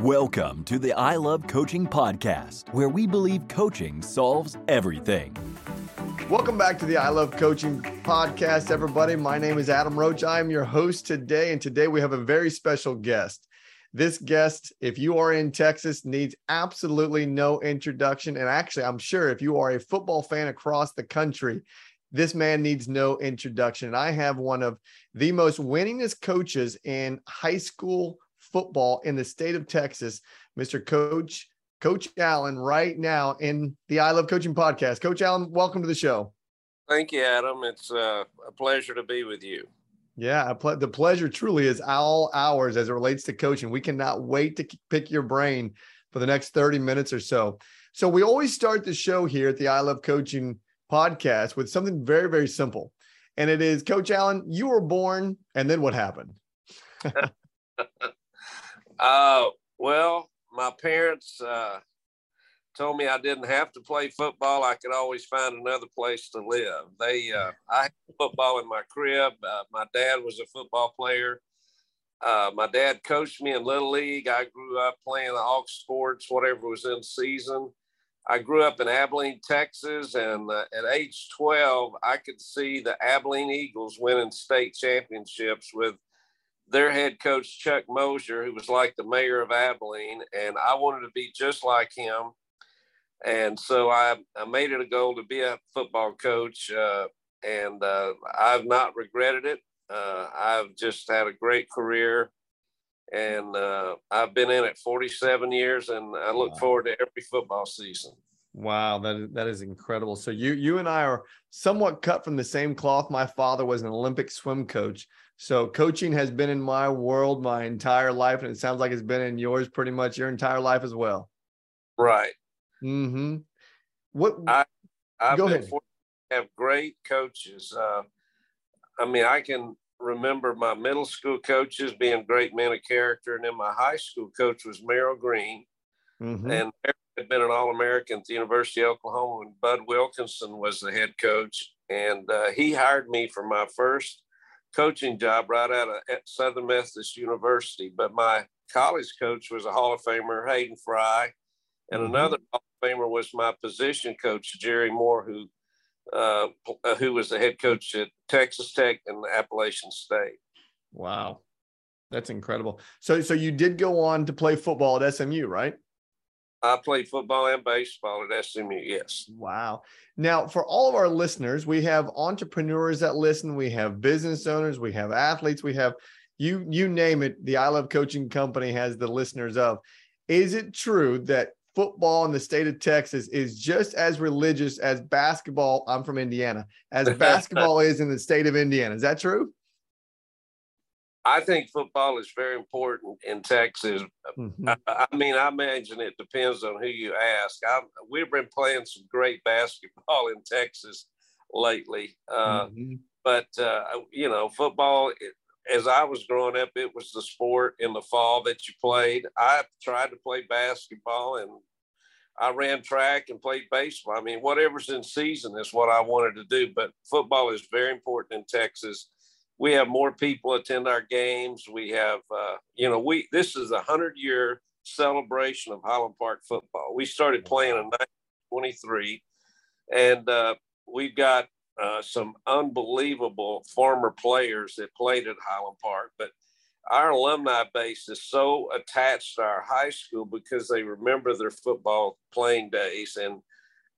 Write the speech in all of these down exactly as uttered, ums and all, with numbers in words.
Welcome to the I Love Coaching Podcast, where we believe coaching solves everything. Welcome back to the I Love Coaching Podcast, everybody. My name is Adam Roach. I am your host today, and today we have a very special guest. This guest, if you are in Texas, needs absolutely no introduction. And actually, I'm sure if you are a football fan across the country, this man needs no introduction. And I have one of the most winningest coaches in high school football in the state of Texas, Mister Coach Coach Allen, right now in the I Love Coaching Podcast. Coach Allen, welcome to the show. Thank you, Adam. It's uh, a pleasure to be with you. Yeah, pl- the pleasure truly is all ours as it relates to coaching. We cannot wait to k- pick your brain for the next thirty minutes or so. So we always start the show here at the I Love Coaching Podcast with something very, very simple. And it is, Coach Allen, you were born, and then what happened? Uh, well, my parents, uh, told me I didn't have to play football. I could always find another place to live. They, uh, I had football in my crib. Uh, my dad was a football player. Uh, my dad coached me in Little League. I grew up playing all sports, whatever was in season. I grew up in Abilene, Texas. And uh, at age twelve, I could see the Abilene Eagles winning state championships with their head coach, Chuck Mosier, who was like the mayor of Abilene, and I wanted to be just like him. And so I, I made it a goal to be a football coach, uh, and uh, I've not regretted it. Uh, I've just had a great career, and uh, I've been in it forty-seven years, and I look wow. forward to every football season. Wow, that is, that is incredible. So you you and I are somewhat cut from the same cloth. My father was an Olympic swim coach. So coaching has been in my world my entire life, and it sounds like it's been in yours pretty much your entire life as well. Right. Mm-hmm. What? I, I've go been ahead. Fortunate to have great coaches. Uh, I mean, I can remember my middle school coaches being great men of character, and then my high school coach was Merrill Green, mm-hmm. and Merrill had been an All-American at the University of Oklahoma when Bud Wilkinson was the head coach, and uh, he hired me for my first coaching job right out of at Southern Methodist University. But my college coach was a Hall of Famer, Hayden Fry, and mm-hmm. another Hall of Famer was my position coach, Jerry Moore, who uh, who was the head coach at Texas Tech and Appalachian State. Wow, that's incredible. So, so you did go on to play football at S M U, right? I played football and baseball at S M U, yes. Wow. Now, for all of our listeners, we have entrepreneurs that listen. We have business owners. We have athletes. We have, you you name it, the I Love Coaching Company has the listeners of. Is it true that football in the state of Texas is just as religious as basketball? I'm from Indiana. As basketball is in the state of Indiana. Is that true? I think football is very important in Texas. Mm-hmm. I, I mean, I imagine it depends on who you ask. I, we've been playing some great basketball in Texas lately. Uh, mm-hmm. But, uh, you know, football, it, as I was growing up, it was the sport in the fall that you played. I tried to play basketball, and I ran track and played baseball. I mean, whatever's in season is what I wanted to do. But football is very important in Texas. We have more people attend our games. We have, uh, you know, we this is a hundred-year celebration of Highland Park football. We started playing in nineteen twenty-three, and uh, we've got uh, some unbelievable former players that played at Highland Park. But our alumni base is so attached to our high school because they remember their football playing days. And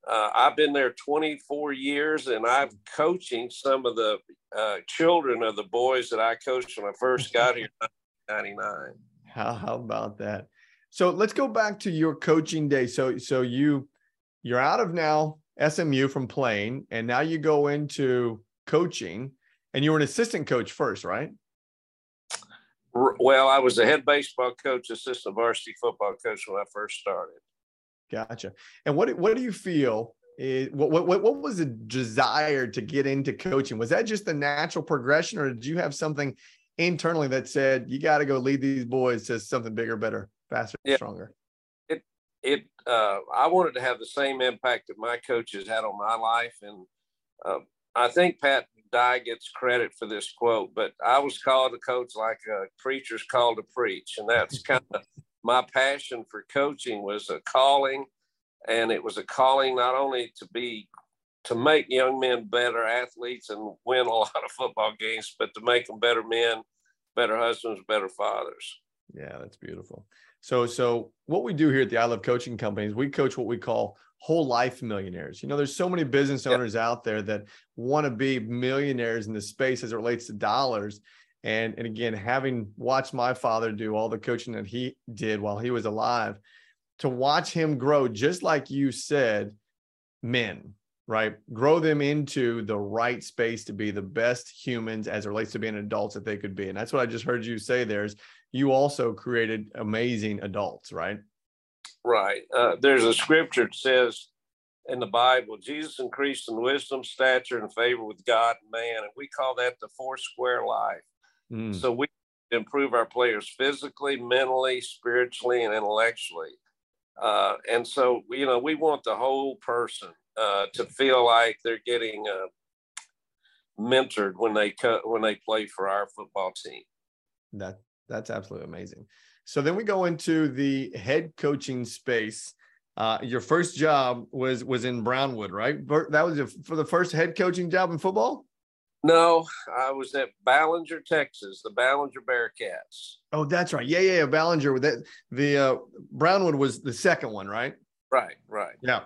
Uh, I've been there twenty-four years, and I'm coaching some of the uh, children of the boys that I coached when I first got here in nineteen ninety-nine. How, how about that? So let's go back to your coaching day. So so you, you're out of now S M U from playing, and now you go into coaching, and you were an assistant coach first, right? Well, I was the head baseball coach, assistant varsity football coach when I first started. Gotcha. And what what do you feel? Is, what what what was the desire to get into coaching? Was that just the natural progression, or did you have something internally that said you got to go lead these boys to something bigger, better, faster, yeah. stronger? It it uh, I wanted to have the same impact that my coaches had on my life, and uh, I think Pat Dye gets credit for this quote. But I was called to coach like a preacher's called to preach, and that's kind of my passion for coaching was a calling, and it was a calling not only to be, to make young men better athletes and win a lot of football games, but to make them better men, better husbands, better fathers. Yeah, that's beautiful. So, so what we do here at the I Love Coaching Company is we coach what we call whole life millionaires. You know, there's so many business owners yeah. out there that want to be millionaires in the space as it relates to dollars. And, and again, having watched my father do all the coaching that he did while he was alive, to watch him grow, just like you said, men, right? Grow them into the right space to be the best humans as it relates to being adults that they could be. And that's what I just heard you say there is you also created amazing adults, right? Right. Uh, there's a scripture that says in the Bible, Jesus increased in wisdom, stature, and favor with God and man. And we call that the four square life. Mm. So we improve our players physically, mentally, spiritually, and intellectually. Uh, and so, you know, we want the whole person uh, to feel like they're getting uh, mentored when they co- when they play for our football team. That that's absolutely amazing. So then we go into the head coaching space. Uh, your first job was was in Brownwood, right? That was your, for the first head coaching job in football? No, I was at Ballinger, Texas, the Ballinger Bearcats. Oh, that's right. Yeah, yeah, yeah. Ballinger. That the uh, Brownwood was the second one, right? Right, right. Yeah.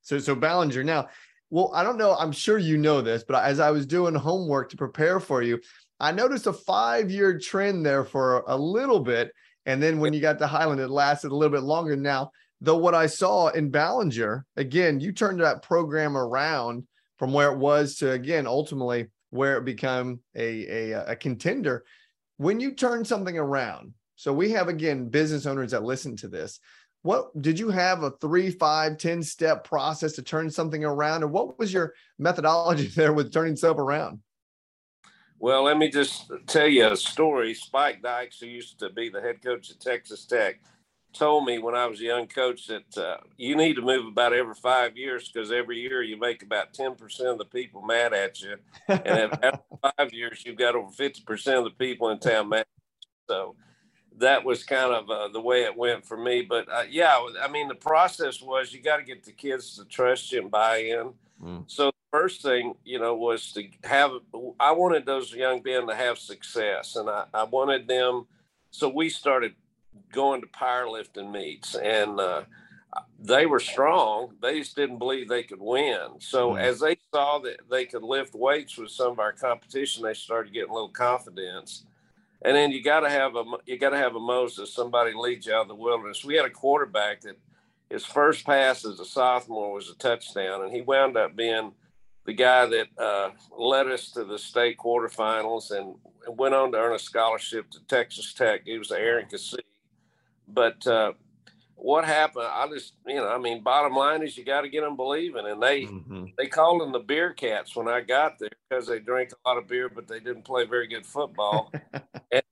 So, so Ballinger. Now, well, I don't know. I'm sure you know this, but as I was doing homework to prepare for you, I noticed a five-year trend there for a little bit, and then when you got to Highland, it lasted a little bit longer. Now, though, what I saw in Ballinger, again, you turned that program around from where it was to, again, ultimately where it became a, a, a contender. When you turn something around, so we have, again, business owners that listen to this, what did you have a three, five, ten step process to turn something around? Or what was your methodology there with turning stuff around? Well, let me just tell you a story. Spike Dykes, who used to be the head coach at Texas Tech, told me when I was a young coach that uh, you need to move about every five years because every year you make about ten percent of the people mad at you. And after five years, you've got over fifty percent of the people in town mad at you. So that was kind of uh, the way it went for me. But uh, yeah, I mean, the process was you got to get the kids to trust you and buy in. Mm. So first thing, you know, was to have, I wanted those young men to have success, and I, I wanted them. So we started going to powerlifting meets, and uh, they were strong. They just didn't believe they could win. So mm-hmm. as they saw that they could lift weights with some of our competition, they started getting a little confidence. And then you got to have a, you got to have a Moses, somebody leads you out of the wilderness. We had a quarterback that his first pass as a sophomore was a touchdown, and he wound up being the guy that uh, led us to the state quarterfinals and went on to earn a scholarship to Texas Tech. He was Aaron Cassie. But uh, what happened, I just, you know, I mean, bottom line is you got to get them believing. And they mm-hmm. they called them the beer cats when I got there because they drank a lot of beer, but they didn't play very good football. And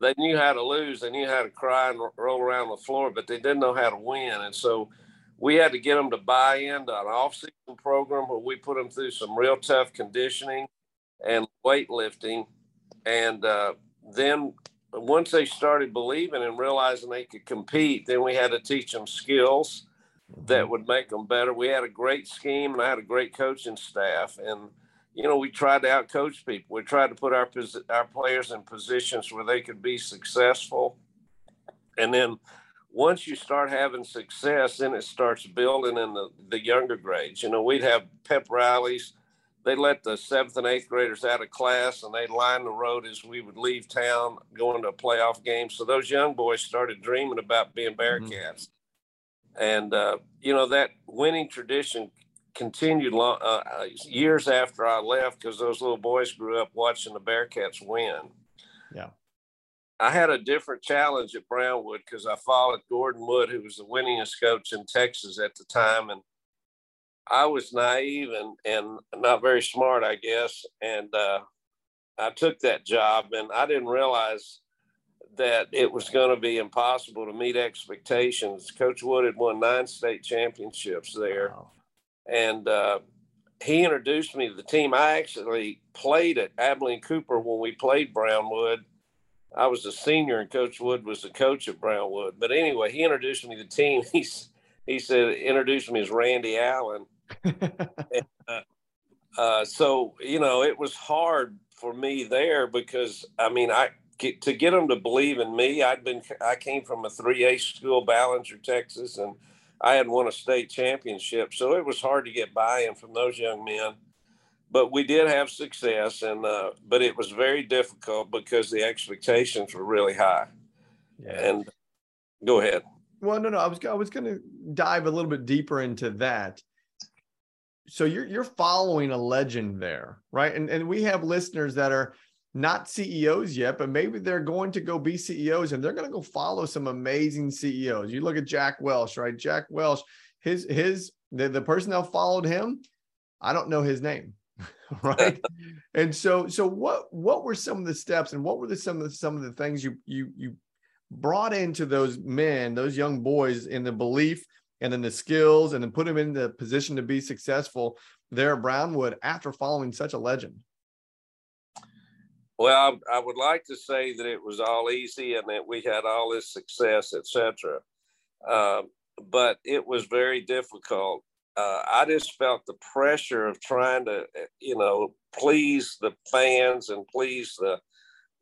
they knew how to lose. They knew how to cry and roll around the floor, but they didn't know how to win. And so we had to get them to buy into an off-season program where we put them through some real tough conditioning and weightlifting. And uh, then once they started believing and realizing they could compete, then we had to teach them skills that would make them better. We had a great scheme, and I had a great coaching staff. And, you know, we tried to outcoach people. We tried to put our our players in positions where they could be successful. And then once you start having success, then it starts building in the, the younger grades. You know, we'd have pep rallies. They let the seventh and eighth graders out of class, and they'd line the road as we would leave town going to a playoff game. So those young boys started dreaming about being Bearcats. Mm-hmm. And, uh, you know, that winning tradition continued long, uh, years after I left because those little boys grew up watching the Bearcats win. Yeah. I had a different challenge at Brownwood because I followed Gordon Wood, who was the winningest coach in Texas at the time. And I was naive and, and not very smart, I guess. And uh, I took that job, and I didn't realize that it was going to be impossible to meet expectations. Coach Wood had won nine state championships there. Wow. And uh, he introduced me to the team. I actually played at Abilene Cooper when we played Brownwood. I was a senior and Coach Wood was the coach of Brownwood. But anyway, he introduced me to the team. He, he said, introduced me as Randy Allen. and, uh, uh, so, you know, it was hard for me there because, I mean, I to get them to believe in me, I'd been, I came from a three A school, Ballinger, Texas, and I had won a state championship. So it was hard to get buy-in from those young men. But we did have success, and uh, but it was very difficult because the expectations were really high. Yeah. And go ahead. Well, no, no, I was I was going to dive a little bit deeper into that. So you're you're following a legend there, right? And and we have listeners that are not C E Os yet, but maybe they're going to go be C E Os, and they're going to go follow some amazing C E Os. You look at Jack Welch, right? Jack Welch, his his the, the person that followed him, I don't know his name. Right. And so, so what, what were some of the steps and what were the, some of the, some of the things you, you, you brought into those men, those young boys in the belief and then the skills and then put them in the position to be successful there at Brownwood after following such a legend? Well, I, I would like to say that it was all easy and that we had all this success, et cetera. Uh, but it was very difficult. Uh, I just felt the pressure of trying to, you know, please the fans and please the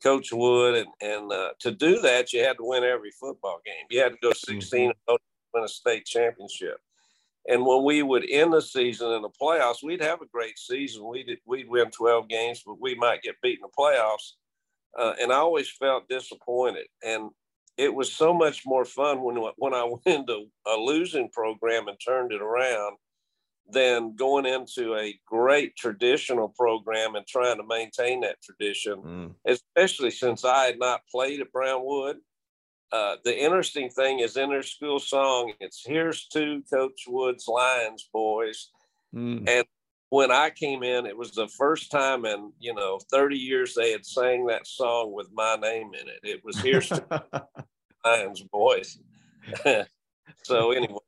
Coach Wood. And, and uh, to do that, you had to win every football game. You had to go sixteen and oh to win a state championship. And when we would end the season in the playoffs, we'd have a great season. We'd, we'd win twelve games, but we might get beat in the playoffs. Uh, and I always felt disappointed. And it was so much more fun when, when I went into a losing program and turned it around than going into a great traditional program and trying to maintain that tradition, mm. especially since I had not played at Brownwood. Uh, the interesting thing is in their school song, it's here's to Coach Wood's Lions, boys. Mm. And when I came in, it was the first time in, you know, thirty years they had sang that song with my name in it. It was here's to Lions, boys. So anyway,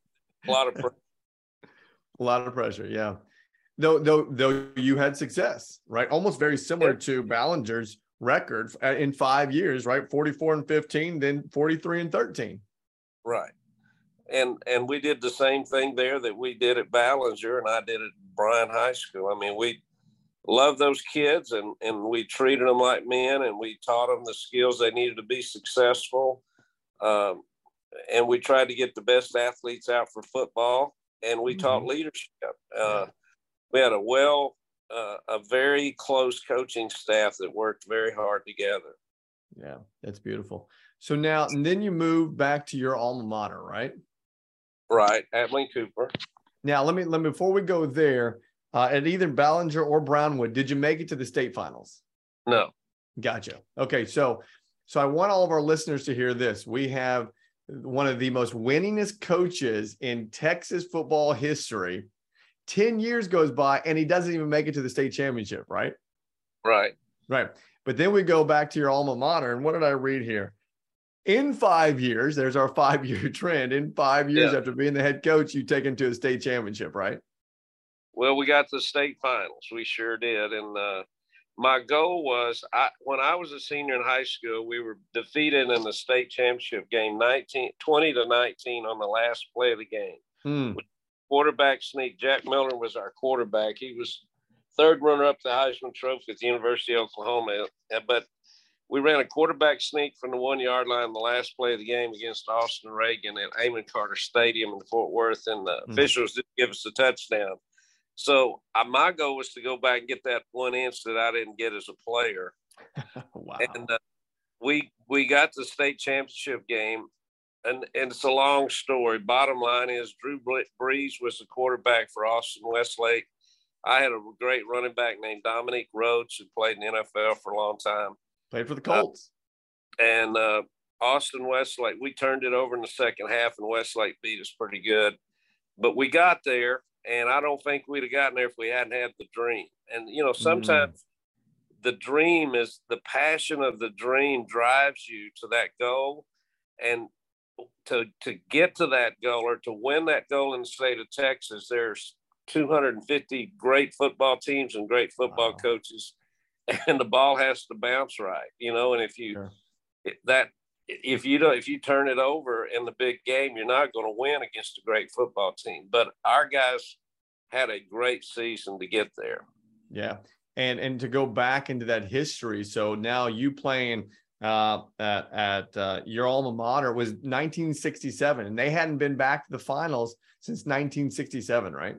a lot of pressure. A lot of pressure, yeah. Though, though, though you had success, right? Almost very similar yeah. to Ballinger's record in five years, right? forty-four and fifteen, then forty-three and thirteen. Right. And and we did the same thing there that we did at Ballinger and I did at Bryan High School. I mean, we loved those kids and, and we treated them like men and we taught them the skills they needed to be successful. Um, and we tried to get the best athletes out for football and we mm-hmm. taught leadership. Uh, we had a well, uh, a very close coaching staff that worked very hard together. Yeah, that's beautiful. So now, and then you move back to your alma mater, right? Right, Abilene Cooper. Now, let me, let me, before we go there, uh, at either Ballinger or Brownwood, did you make it to the state finals? No. Gotcha. Okay. So, so I want all of our listeners to hear this. We have one of the most winningest coaches in Texas football history. ten years goes by and he doesn't even make it to the state championship, right? Right. Right. But then we go back to your alma mater. And what did I read here? In five years, there's our five-year trend. In five years yeah. after being the head coach, you take him to a state championship, right? Well, we got the state finals. We sure did. And uh, my goal was, I, when I was a senior in high school, we were defeated in the state championship game, nineteen, twenty to nineteen on the last play of the game. Hmm. Quarterback sneak. Jack Miller was our quarterback. He was third runner-up to the Heisman Trophy at the University of Oklahoma. But we ran a quarterback sneak from the one-yard line the last play of the game against Austin Reagan at Amon Carter Stadium in Fort Worth, and the mm-hmm. officials didn't give us a touchdown. So uh, my goal was to go back and get that one inch that I didn't get as a player. Wow. And uh, we we got the state championship game, and, and it's a long story. Bottom line is Drew Brees was the quarterback for Austin Westlake. I had a great running back named Dominique Rhodes who played in the N F L for a long time. Played for the Colts. Uh, and uh, Austin Westlake, we turned it over in the second half, and Westlake beat us pretty good. But we got there, and I don't think we'd have gotten there if we hadn't had the dream. And, you know, sometimes mm. the dream is the passion of the dream drives you to that goal. And to, to get to that goal or to win that goal in the state of Texas, there's two hundred fifty great football teams and great football wow. coaches. And the ball has to bounce right, you know, and if you sure. that if you don't, if you turn it over in the big game, you're not going to win against a great football team. But our guys had a great season to get there. Yeah. And, and to go back into that history. So now you playing uh, at, at uh, your alma mater was nineteen sixty-seven, and they hadn't been back to the finals since nineteen sixty-seven, right?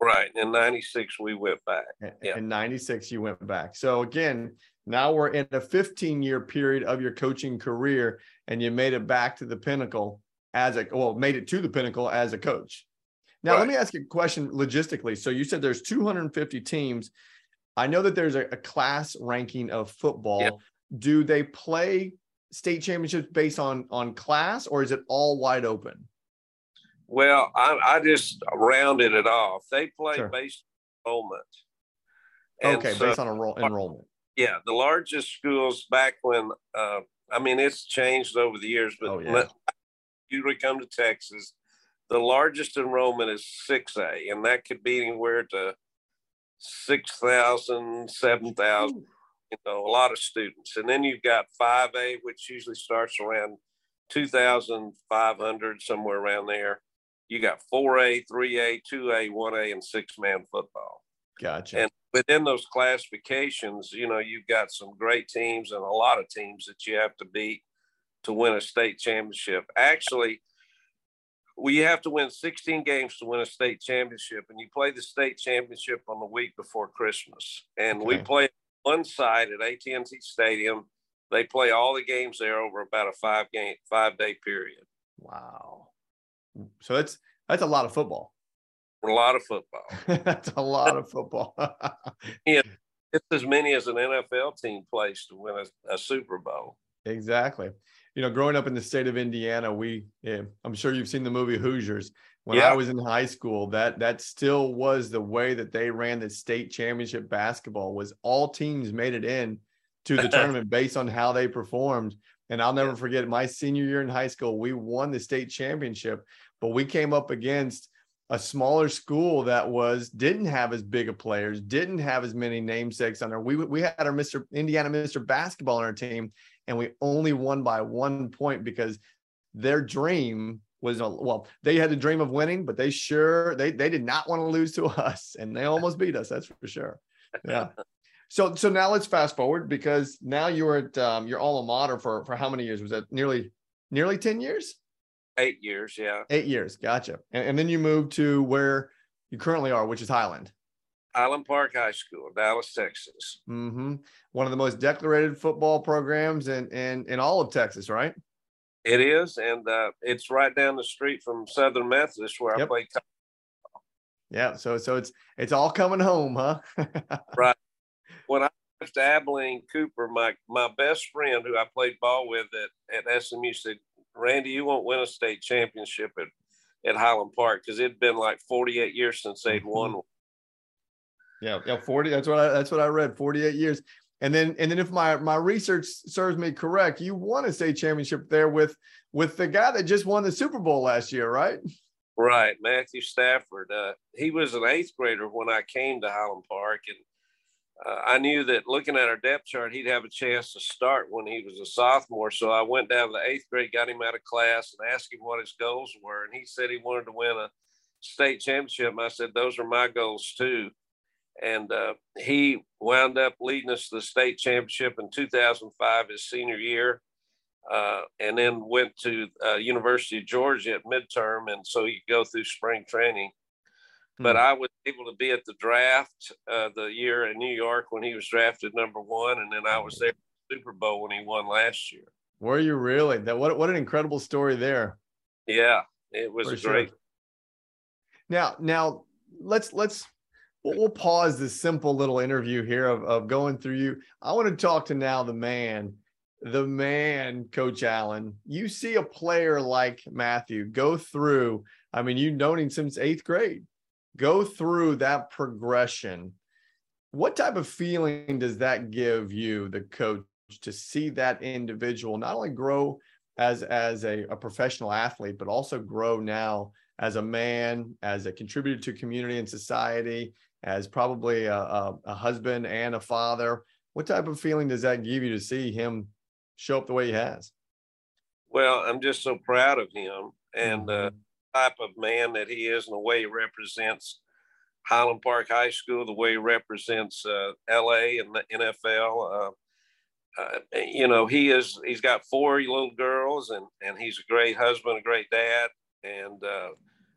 Right. In ninety-six, we went back. Yeah. In ninety-six, you went back. So again, now we're in a fifteen-year period of your coaching career, and you made it back to the pinnacle as a, well, made it to the pinnacle as a coach. Now, right. Let me ask you a question logistically. So you said there's two hundred fifty teams. I know that there's a, a class ranking of football. Yep. Do they play state championships based on, on class, or is it all wide open? Well, I, I just rounded it off. They play sure. based on enrollment. And okay, so, based on enroll, enrollment. Yeah, the largest schools back when, uh, I mean, it's changed over the years, but oh, yeah. when you come to Texas, the largest enrollment is six A, and that could be anywhere to six thousand, seven thousand, you know, a lot of students. And then you've got five A, which usually starts around two thousand five hundred, somewhere around there. You got four A, three A, two A, one A, and six-man football. Gotcha. And within those classifications, you know, you've got some great teams and a lot of teams that you have to beat to win a state championship. Actually, we have to win sixteen games to win a state championship, and you play the state championship on the week before Christmas. And okay. we play one side at A T and T Stadium. They play all the games there over about a five game, five day period. Wow. So that's, that's a lot of football. A lot of football. That's a lot of football. Yeah, it's as many as an N F L team plays to win a, a Super Bowl. Exactly. You know, growing up in the state of Indiana, we, yeah, I'm sure you've seen the movie Hoosiers. When yeah. I was in high school, that that still was the way that they ran the state championship basketball, was all teams made it in to the tournament based on how they performed. And I'll never yeah. forget my senior year in high school, we won the state championship, but we came up against a smaller school that was, didn't have as big of players, didn't have as many namesakes on there. We we had our Mister Indiana Mister Basketball on our team, and we only won by one point because their dream was, well, they had a dream of winning, but they sure, they they did not want to lose to us, and they almost beat us. That's for sure. Yeah. So so now let's fast forward, because now you're at um, your alma mater for, for how many years? Was that nearly, nearly ten years? Eight years. Yeah. Eight years. Gotcha. And, and then you moved to where you currently are, which is Highland. Highland Park High School, Dallas, Texas. Mm-hmm. One of the most decorated football programs in, in, in all of Texas, right? It is. And uh, it's right down the street from Southern Methodist, where yep. I played. Yeah. So, so it's, it's all coming home, huh? Right. When I left Abilene Cooper, my, my best friend who I played ball with at, at S M U said, "Randy, you won't win a state championship at, at Highland Park," because it'd been like forty-eight years since they'd won. Yeah, yeah, forty. That's what I, that's what I read. forty-eight years, and then and then if my my research serves me correct, you won a state championship there with with the guy that just won the Super Bowl last year, right? Right, Matthew Stafford. Uh, he was an eighth grader when I came to Highland Park, and Uh, I knew that looking at our depth chart, he'd have a chance to start when he was a sophomore. So I went down to the eighth grade, got him out of class, and asked him what his goals were. And he said he wanted to win a state championship. And I said, "Those are my goals too." And uh, he wound up leading us to the state championship in two thousand five, his senior year, uh, and then went to uh, University of Georgia at midterm. And so you go through spring training. But I was able to be at the draft uh, the year in New York when he was drafted number one, and then I was there at the Super Bowl when he won last year. Were you really? That what what an incredible story there. Yeah, it was For great. Sure. Now, now let's let's we'll, we'll pause this simple little interview here of of going through you. I want to talk to now the man, the man, Coach Allen. You see a player like Matthew go through. I mean, you've known him since eighth grade. Go through that progression. What type of feeling does that give you, the coach, to see that individual not only grow as, as a, a professional athlete, but also grow now as a man, as a contributor to community and society, as probably a, a, a husband and a father? What type of feeling does that give you to see him show up the way he has? Well, I'm just so proud of him and the uh, type of man that he is, and the way he represents Highland Park High School, the way he represents uh, L A and the N F L. Uh, Uh, you know, he is, he's got four little girls, and, and he's a great husband, a great dad, and uh,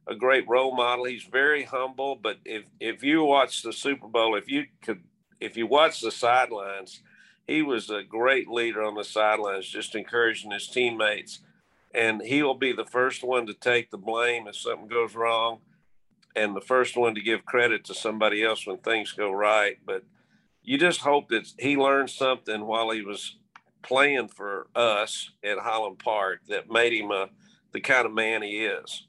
a great role model. He's very humble, but if, if you watch the Super Bowl, if you could, if you watch the sidelines, he was a great leader on the sidelines, just encouraging his teammates. And he will be the first one to take the blame if something goes wrong, and the first one to give credit to somebody else when things go right. But you just hope that he learned something while he was playing for us at Highland Park that made him a, the kind of man he is.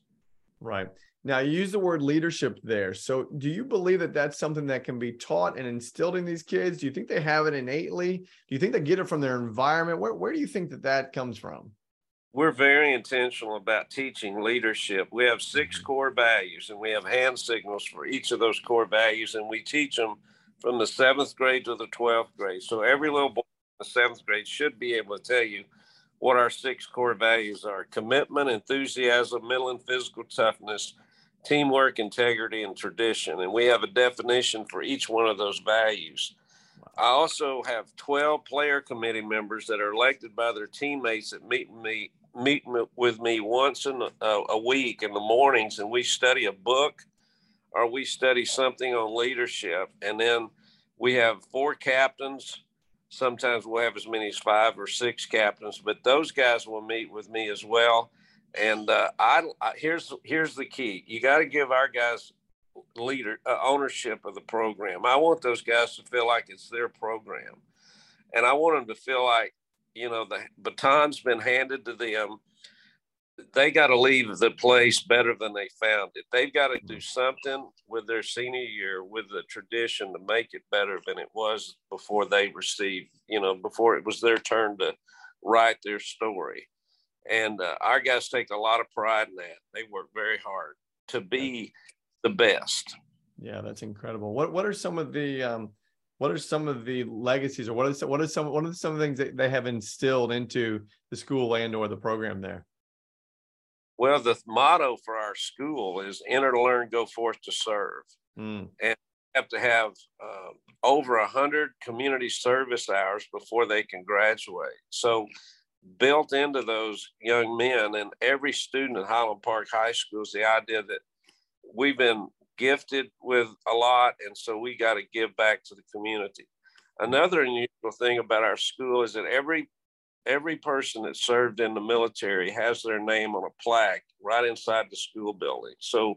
Right. Now, you use the word leadership there. So do you believe that that's something that can be taught and instilled in these kids? Do you think they have it innately? Do you think they get it from their environment? Where, where do you think that that comes from? We're very intentional about teaching leadership. We have six core values, and we have hand signals for each of those core values, and we teach them from the seventh grade to the twelfth grade. So every little boy in the seventh grade should be able to tell you what our six core values are: commitment, enthusiasm, mental and physical toughness, teamwork, integrity, and tradition. And we have a definition for each one of those values. I also have twelve player committee members that are elected by their teammates that meet me, meet with me once in a, a week in the mornings, and we study a book, or we study something on leadership. And then we have four captains. Sometimes we'll have as many as five or six captains, but those guys will meet with me as well. And uh, I, I here's here's the key. You got to give our guys leader uh, ownership of the program. I want those guys to feel like it's their program. And I want them to feel like, you know, the baton's been handed to them. They got to leave the place better than they found it. They've got to do something with their senior year, with the tradition, to make it better than it was before they received, you know, before it was their turn to write their story. And uh, our guys take a lot of pride in that. They work very hard to be the best. Yeah, that's incredible. What What are some of the um, what are some of the legacies, or what is what is some what are some of the things that they have instilled into the school and or the program there? Well, the motto for our school is enter to learn, go forth to serve. Mm. And we have to have uh, over one hundred community service hours before they can graduate. So built into those young men and every student at Highland Park High School is the idea that we've been gifted with a lot, and so we got to give back to the community. Another unusual thing about our school is that every Every person that served in the military has their name on a plaque right inside the school building. So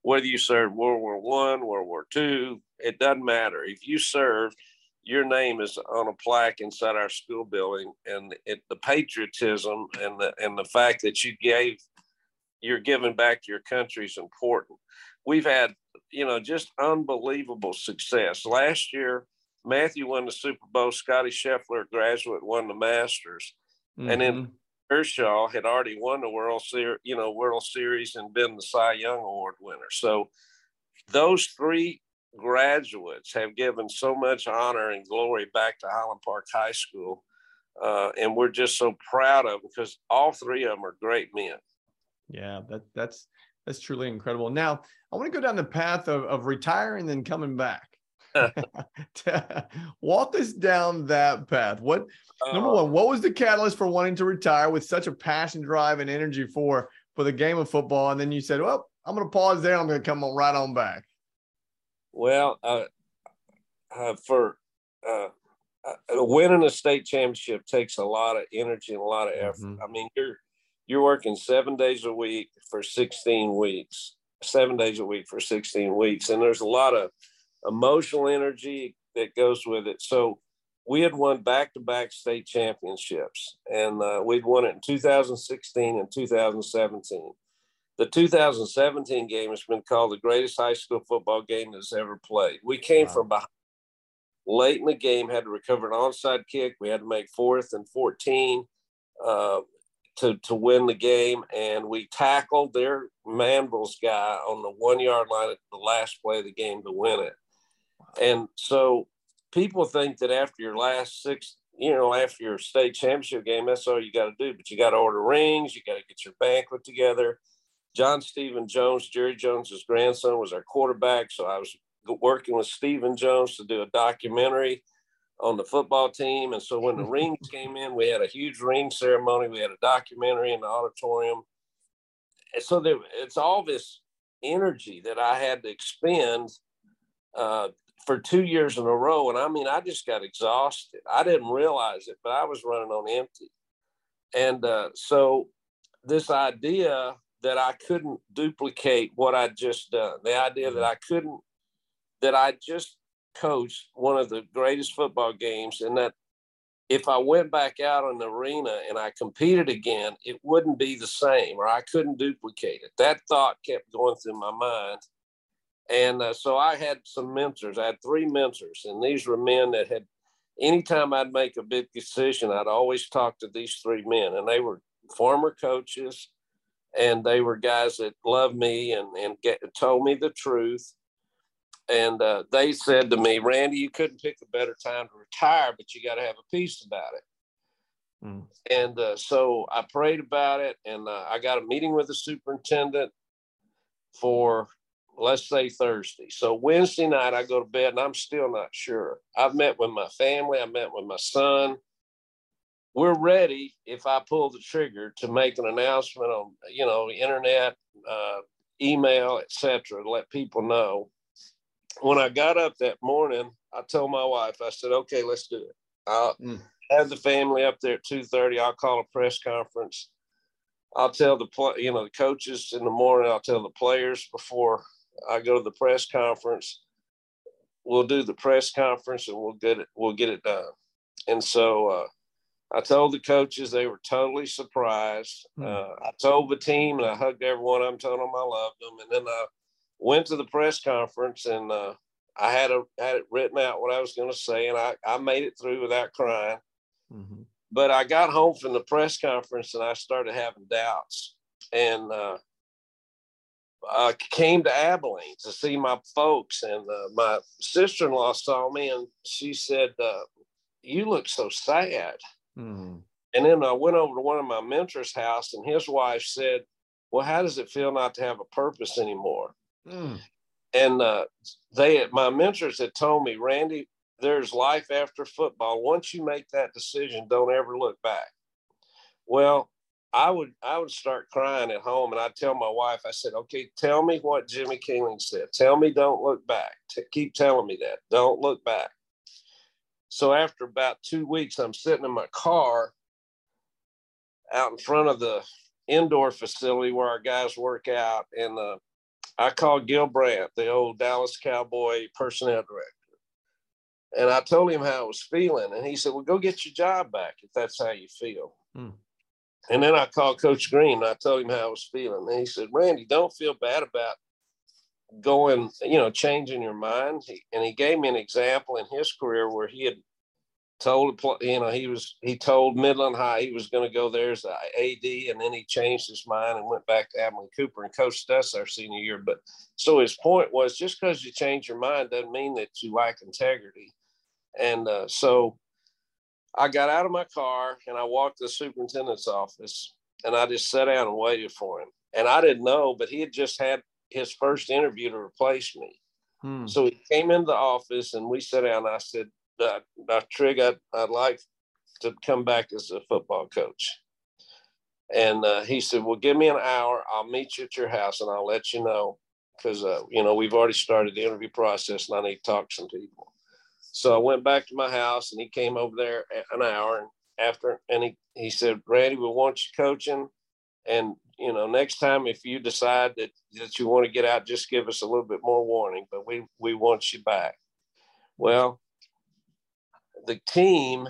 whether you served World War One, World War Two, it doesn't matter. If you served, your name is on a plaque inside our school building. And it, the patriotism and the, and the fact that you gave, you're giving back to your country is important. We've had, you know, just unbelievable success. Last year, Matthew won the Super Bowl. Scotty Scheffler, graduate, won the Masters. Mm-hmm. And then Kershaw had already won the World Series, you know, World Series and been the Cy Young Award winner. So those three graduates have given so much honor and glory back to Highland Park High School. Uh, and we're just so proud of them because all three of them are great men. Yeah, that, that's, that's truly incredible. Now, I want to go down the path of, of retiring and then coming back. Walk us down that path. What number one, what was the catalyst for wanting to retire with such a passion, drive, and energy for for the game of football? And then you said, well, I'm going to pause there. I'm going to come on right on back. Well, uh, uh, for uh, uh, winning a state championship takes a lot of energy and a lot of effort. Mm-hmm. I mean, you're you're working seven days a week for sixteen weeks, seven days a week for sixteen weeks, and there's a lot of emotional energy that goes with it. So we had won back-to-back state championships, and uh, we'd won it in two thousand sixteen and two thousand seventeen. The two thousand seventeen game has been called the greatest high school football game that's ever played. We came wow. from behind late in the game, had to recover an onside kick. We had to make fourth and fourteen uh, to, to win the game, and we tackled their Manville's guy on the one-yard line at the last play of the game to win it. And so people think that after your last six, you know, after your state championship game, that's all you got to do. But you got to order rings. You got to get your banquet together. John Stephen Jones, Jerry Jones's grandson, was our quarterback. So I was working with Stephen Jones to do a documentary on the football team. And so when the rings came in, we had a huge ring ceremony. We had a documentary in the auditorium. And so there, it's all this energy that I had to expend uh, for two years in a row. And I mean, I just got exhausted. I didn't realize it, but I was running on empty. And uh, so this idea that I couldn't duplicate what I'd just done, the idea that I couldn't, that I just coached one of the greatest football games, and that if I went back out on the arena and I competed again, it wouldn't be the same, or I couldn't duplicate it. That thought kept going through my mind. And uh, so I had some mentors. I had three mentors, and these were men that had, anytime I'd make a big decision, I'd always talk to these three men, and they were former coaches, and they were guys that loved me and, and get, told me the truth. And uh, they said to me, Randy, you couldn't pick a better time to retire, but you got to have a piece about it. Mm. And uh, so I prayed about it, and uh, I got a meeting with the superintendent for, let's say, Thursday. So Wednesday night I go to bed, and I'm still not sure. I've met with my family. I met with my son. We're ready, if I pull the trigger, to make an announcement on, you know, internet, uh, email, et cetera, to let people know. When I got up that morning, I told my wife, I said, okay, let's do it. I'll mm. have the family up there at two thirty. I'll call a press conference. I'll tell the, you know, the coaches in the morning. I'll tell the players before I go to the press conference. We'll do the press conference, and we'll get it, we'll get it done. And so uh, I told the coaches. They were totally surprised. Mm. Uh, I told the team, and I hugged everyone. I'm telling them I loved them. And then I went to the press conference, and uh, I had a, had it written out what I was going to say, and I, I made it through without crying. Mm-hmm. But I got home from the press conference, and I started having doubts, and uh, I came to Abilene to see my folks, and uh, my sister-in-law saw me, and she said, uh, you look so sad. Mm-hmm. And then I went over to one of my mentors' house, and his wife said, well, how does it feel not to have a purpose anymore? Mm. And uh, they, my mentors had told me, Randy, there's life after football. Once you make that decision, don't ever look back. Well, I would, I would start crying at home, and I'd tell my wife, I said, okay, tell me what Jimmy Keeling said. Tell me, don't look back. T- keep telling me that. Don't look back. So after about two weeks, I'm sitting in my car out in front of the indoor facility where our guys work out, and uh, I called Gil Brandt, the old Dallas Cowboy personnel director, and I told him how I was feeling. And he said, well, go get your job back if that's how you feel. Mm. And then I called Coach Green, and I told him how I was feeling. And he said, Randy, don't feel bad about going, you know, changing your mind. He, and he gave me an example in his career where he had told, you know, he was, he told Midland High he was going to go there as the A D, and then he changed his mind and went back to Abilene Cooper and coached us our senior year. But so his point was, just because you change your mind doesn't mean that you lack integrity. And uh, so I got out of my car, and I walked to the superintendent's office, and I just sat down and waited for him. And I didn't know, but he had just had his first interview to replace me. Hmm. So he came into the office, and we sat down, and I said, Uh, Doctor Trigg, I'd, I'd like to come back as a football coach. And uh, he said, well, give me an hour. I'll meet you at your house, and I'll let you know, because, uh, you know, we've already started the interview process, and I need to talk to some people. So I went back to my house, and he came over there an hour and after, and he, he said, Randy, we want you coaching. And, you know, next time, if you decide that, that you want to get out, just give us a little bit more warning, but we, we want you back. Well, the team,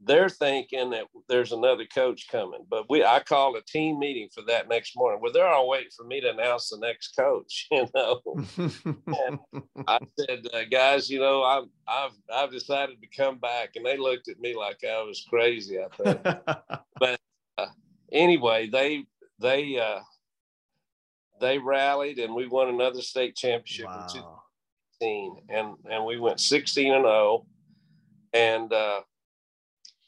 they're thinking that there's another coach coming, but we I called a team meeting for that next morning. Well, they're all waiting for me to announce the next coach, you know. And I said, uh, guys, you know, I've I've I've decided to come back, and they looked at me like I was crazy. I think, but uh, anyway, they they uh, they rallied, and we won another state championship wow. in twenty eighteen, and and we went sixteen and oh. And, uh,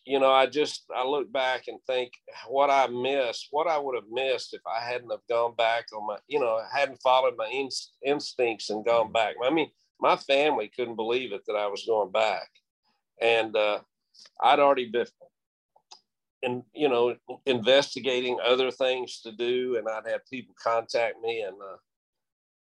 you know, I just, I look back and think what I missed, what I would have missed if I hadn't have gone back on my, you know, hadn't followed my inst- instincts and gone back. I mean, my family couldn't believe it that I was going back. And uh, I'd already been, in, you know, investigating other things to do. And I'd have people contact me. And uh,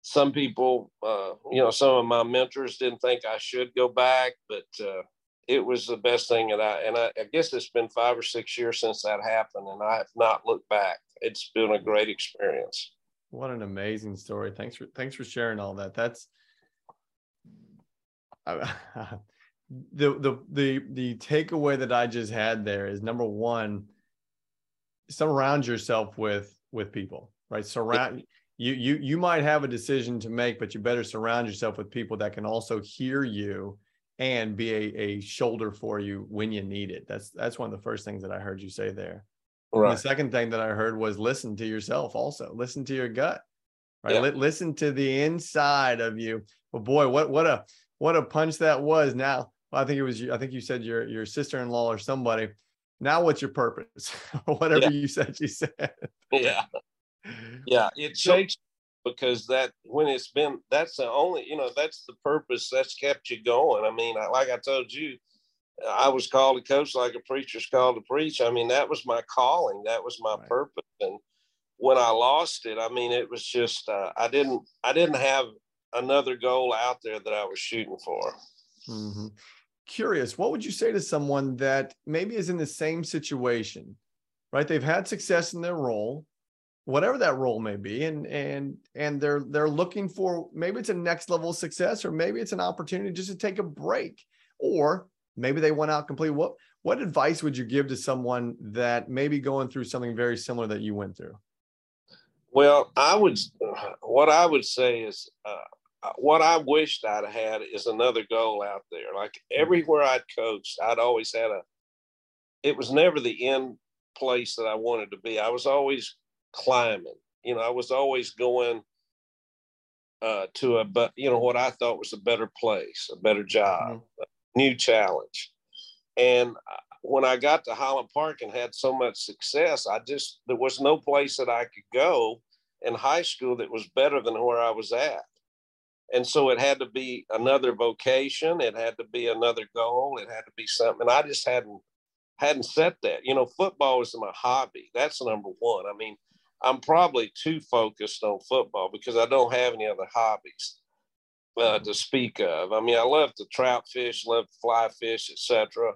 some people, uh, you know, some of my mentors didn't think I should go back, but uh, it was the best thing that I, and I, I guess it's been five or six years since that happened, and I have not looked back. It's been a great experience. What an amazing story. Thanks for, thanks for sharing all that. That's I, the, the, the, the takeaway that I just had there is, number one, surround yourself with, with people, right? Surround you, you, you might have a decision to make, but you better surround yourself with people that can also hear you and be a, a shoulder for you when you need it. That's that's one of the first things that I heard you say there. Right. The second thing that I heard was listen to yourself also. Listen to your gut. Right? Yeah. Listen to the inside of you. But boy, what what a what a punch that was. Now, I think it was I think you said your your sister-in-law or somebody. Now what's your purpose? Whatever yeah. you said you said. Yeah. Yeah, it shakes because that when it's been, that's the only, you know, that's the purpose that's kept you going. I mean, like I told you, I was called to coach like a preacher's called to preach. I mean, that was my calling. That was my right. purpose. And when I lost it, I mean, it was just, uh, I didn't, I didn't have another goal out there that I was shooting for. Mm-hmm. Curious, what would you say to someone that maybe is in the same situation, right? They've had success in their role, whatever that role may be, and and and they're they're looking for, maybe it's a next level success, or maybe it's an opportunity just to take a break, or maybe they went out completely. What what advice would you give to someone that may be going through something very similar that you went through? Well, I would what I would say is uh, what I wished I'd had is another goal out there. Like everywhere I'd coached, I'd always had a. It was never the end place that I wanted to be. I was always climbing, you know, I was always going uh, to a, but you know, what I thought was a better place, a better job, mm-hmm. a new challenge. And when I got to Highland Park and had so much success, I just, there was no place that I could go in high school that was better than where I was at. And so it had to be another vocation. It had to be another goal. It had to be something. And I just hadn't, hadn't set that, you know, football is my hobby. That's number one. I mean, I'm probably too focused on football because I don't have any other hobbies uh, to speak of. I mean, I love to trout fish, love to fly fish, et cetera.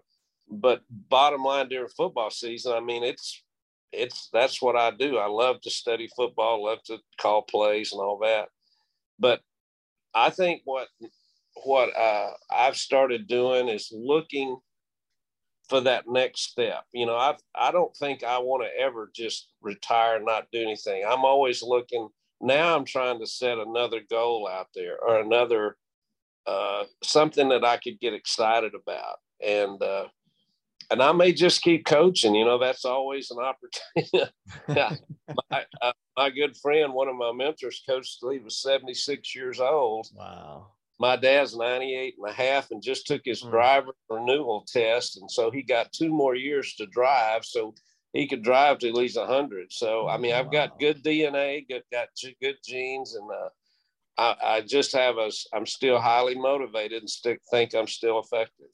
But bottom line, during football season, I mean, it's, it's, that's what I do. I love to study football, love to call plays and all that. But I think what, what uh, I've started doing is looking for that next step. You know, I I don't think I want to ever just retire and not do anything. I'm always looking. Now I'm trying to set another goal out there, or another uh, something that I could get excited about. And uh, and I may just keep coaching. You know, that's always an opportunity. yeah. my, uh, my good friend, one of my mentors, Coach Lee, was seventy-six years old. Wow. My dad's ninety-eight and a half and just took his driver renewal test. And so he got two more years to drive, so he could drive to at least one hundred. So, I mean, I've wow. got good D N A, good, got good genes. And uh, I, I just have a, I'm still highly motivated and stick, think I'm still effective.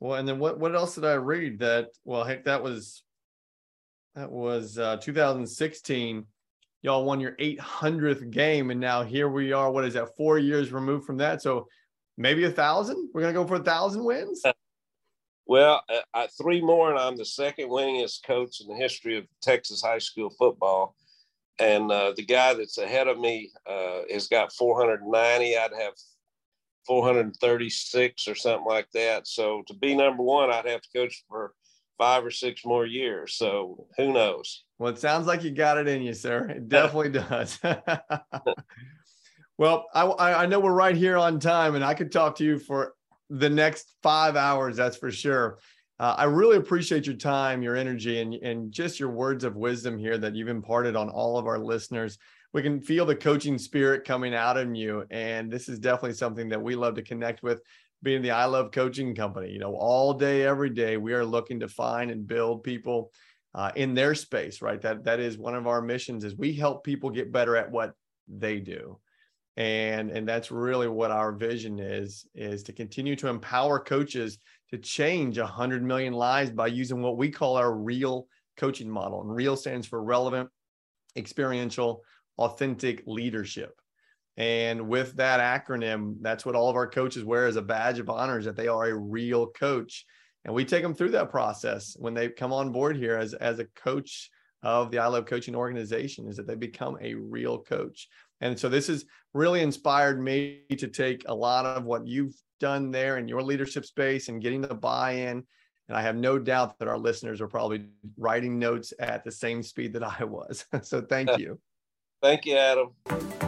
Well, and then what, what else did I read that, well, heck, that was, that was uh, two thousand sixteen. Y'all won your eight hundredth game, and now here we are. What is that? Four years removed from that, so maybe a thousand. We're gonna go for a thousand wins. Well, I, three more, and I'm the second winningest coach in the history of Texas high school football. And uh, the guy that's ahead of me uh, has got four hundred ninety. I'd have four hundred thirty-six or something like that. So to be number one, I'd have to coach for five or six more years. So who knows? Well, it sounds like you got it in you, sir. It definitely does. Well, I, I know we're right here on time, and I could talk to you for the next five hours. That's for sure. Uh, I really appreciate your time, your energy, and, and just your words of wisdom here that you've imparted on all of our listeners. We can feel the coaching spirit coming out of you, and this is definitely something that we love to connect with. being the I Love Coaching Company. You know, all day, every day, we are looking to find and build people uh, in their space, right? That that is one of our missions, is we help people get better at what they do. And, and that's really what our vision is, is to continue to empower coaches to change one hundred million lives by using what we call our REAL coaching model. And REAL stands for relevant, experiential, authentic leadership. And with that acronym, that's what all of our coaches wear as a badge of honor, is that they are a real coach. And we take them through that process when they come on board here as, as a coach of the I Love Coaching organization, is that they become a real coach. And so this has really inspired me to take a lot of what you've done there in your leadership space and getting the buy-in. And I have no doubt that our listeners are probably writing notes at the same speed that I was. So thank you. Thank you, Adam.